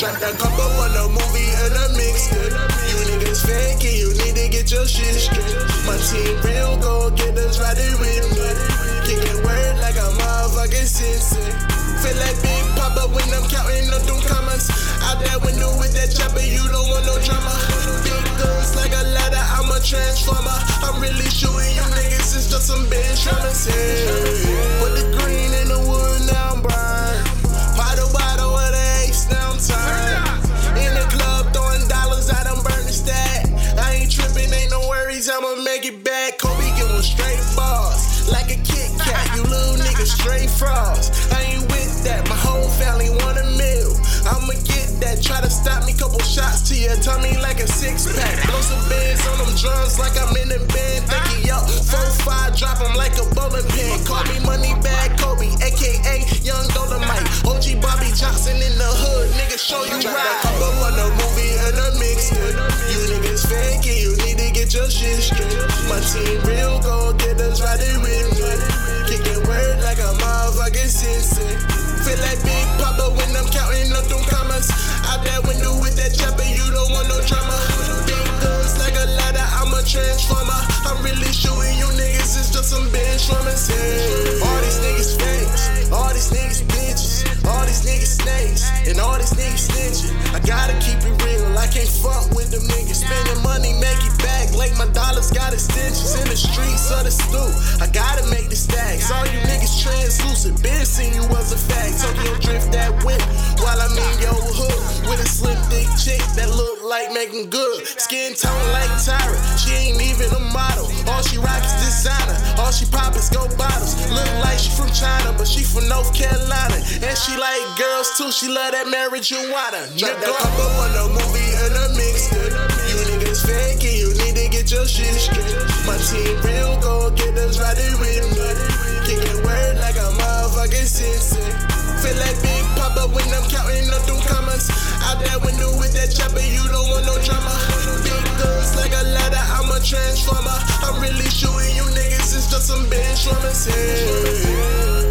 Drop that couple on a movie and a mix. You niggas fake and you need to get your shit straight. My team real gold getters riding with me. Kicking word like a motherfucking sensei. Feel like Big Papa when I'm counting up them commas. Out that window with that chopper, you don't want no drama. Big guns like a ladder, I'm a transformer. I'm really shooting you niggas, it's just some bitch runners here. Put the green in the wood, now I'm blind. Bottle, bottle of the ace, now I'm tired. In the club, throwing dollars, I done burned the stack. I ain't tripping, ain't no worries, I'ma make it back. Kobe giving straight bars, like a Kit Kat. You little nigga, straight frost. I ain't with that, my whole family want a meal. I'ma get that, try to stop me, couple shots to your tummy like a six-pack. Blow some bands on them drums like I'm in the band. Thinking, yo, 4-5, drop them like a bowling pin. Call me money bag Kobe, a.k.a. Young Dolomite. OG Bobby Johnson in the hood, nigga, show you right. I on a movie and a mix. You niggas fake and you need to get your shit straight. My team real gold getters riding with me. Kicking word like a motherfucking sensei. Feel like Big Papa when I'm counting up them commas. Out that window with that chopper, you don't want no drama. Big guns like a ladder, I'm a transformer. I'm really shooting you niggas, it's just some bench runners. Yeah. All these niggas fakes, all these niggas bitches, all these niggas snakes, and all these niggas snitching. I gotta keep it real, I can't fuck with them niggas. Spending money, make it back, like my dollars got extensions. In the streets of the stoop, I gotta make the stacks. All you niggas translucent, been seen you was a fact. Tokyo drift that whip, while I'm in your hood. With a slim thick chick that look like Megan Good. Skin tone like Tyra, she ain't even a model. All she rock is designer, all she pop is gold bottles. Look like she from China, but she from North Carolina. And she like girls too, she love that marijuana. Drop that couple on a movie and a mix. You niggas fake and you need to get your shit straight. My team real gold getters riding with me. Kicking word like a motherfucking sensei. Feel like Big Papa when I'm counting up them commas. Out that window with that chopper, you don't want no drama. Big guns like a ladder, I'm a transformer. I'm really shooting you niggas, it's just some bench runners. Yeah.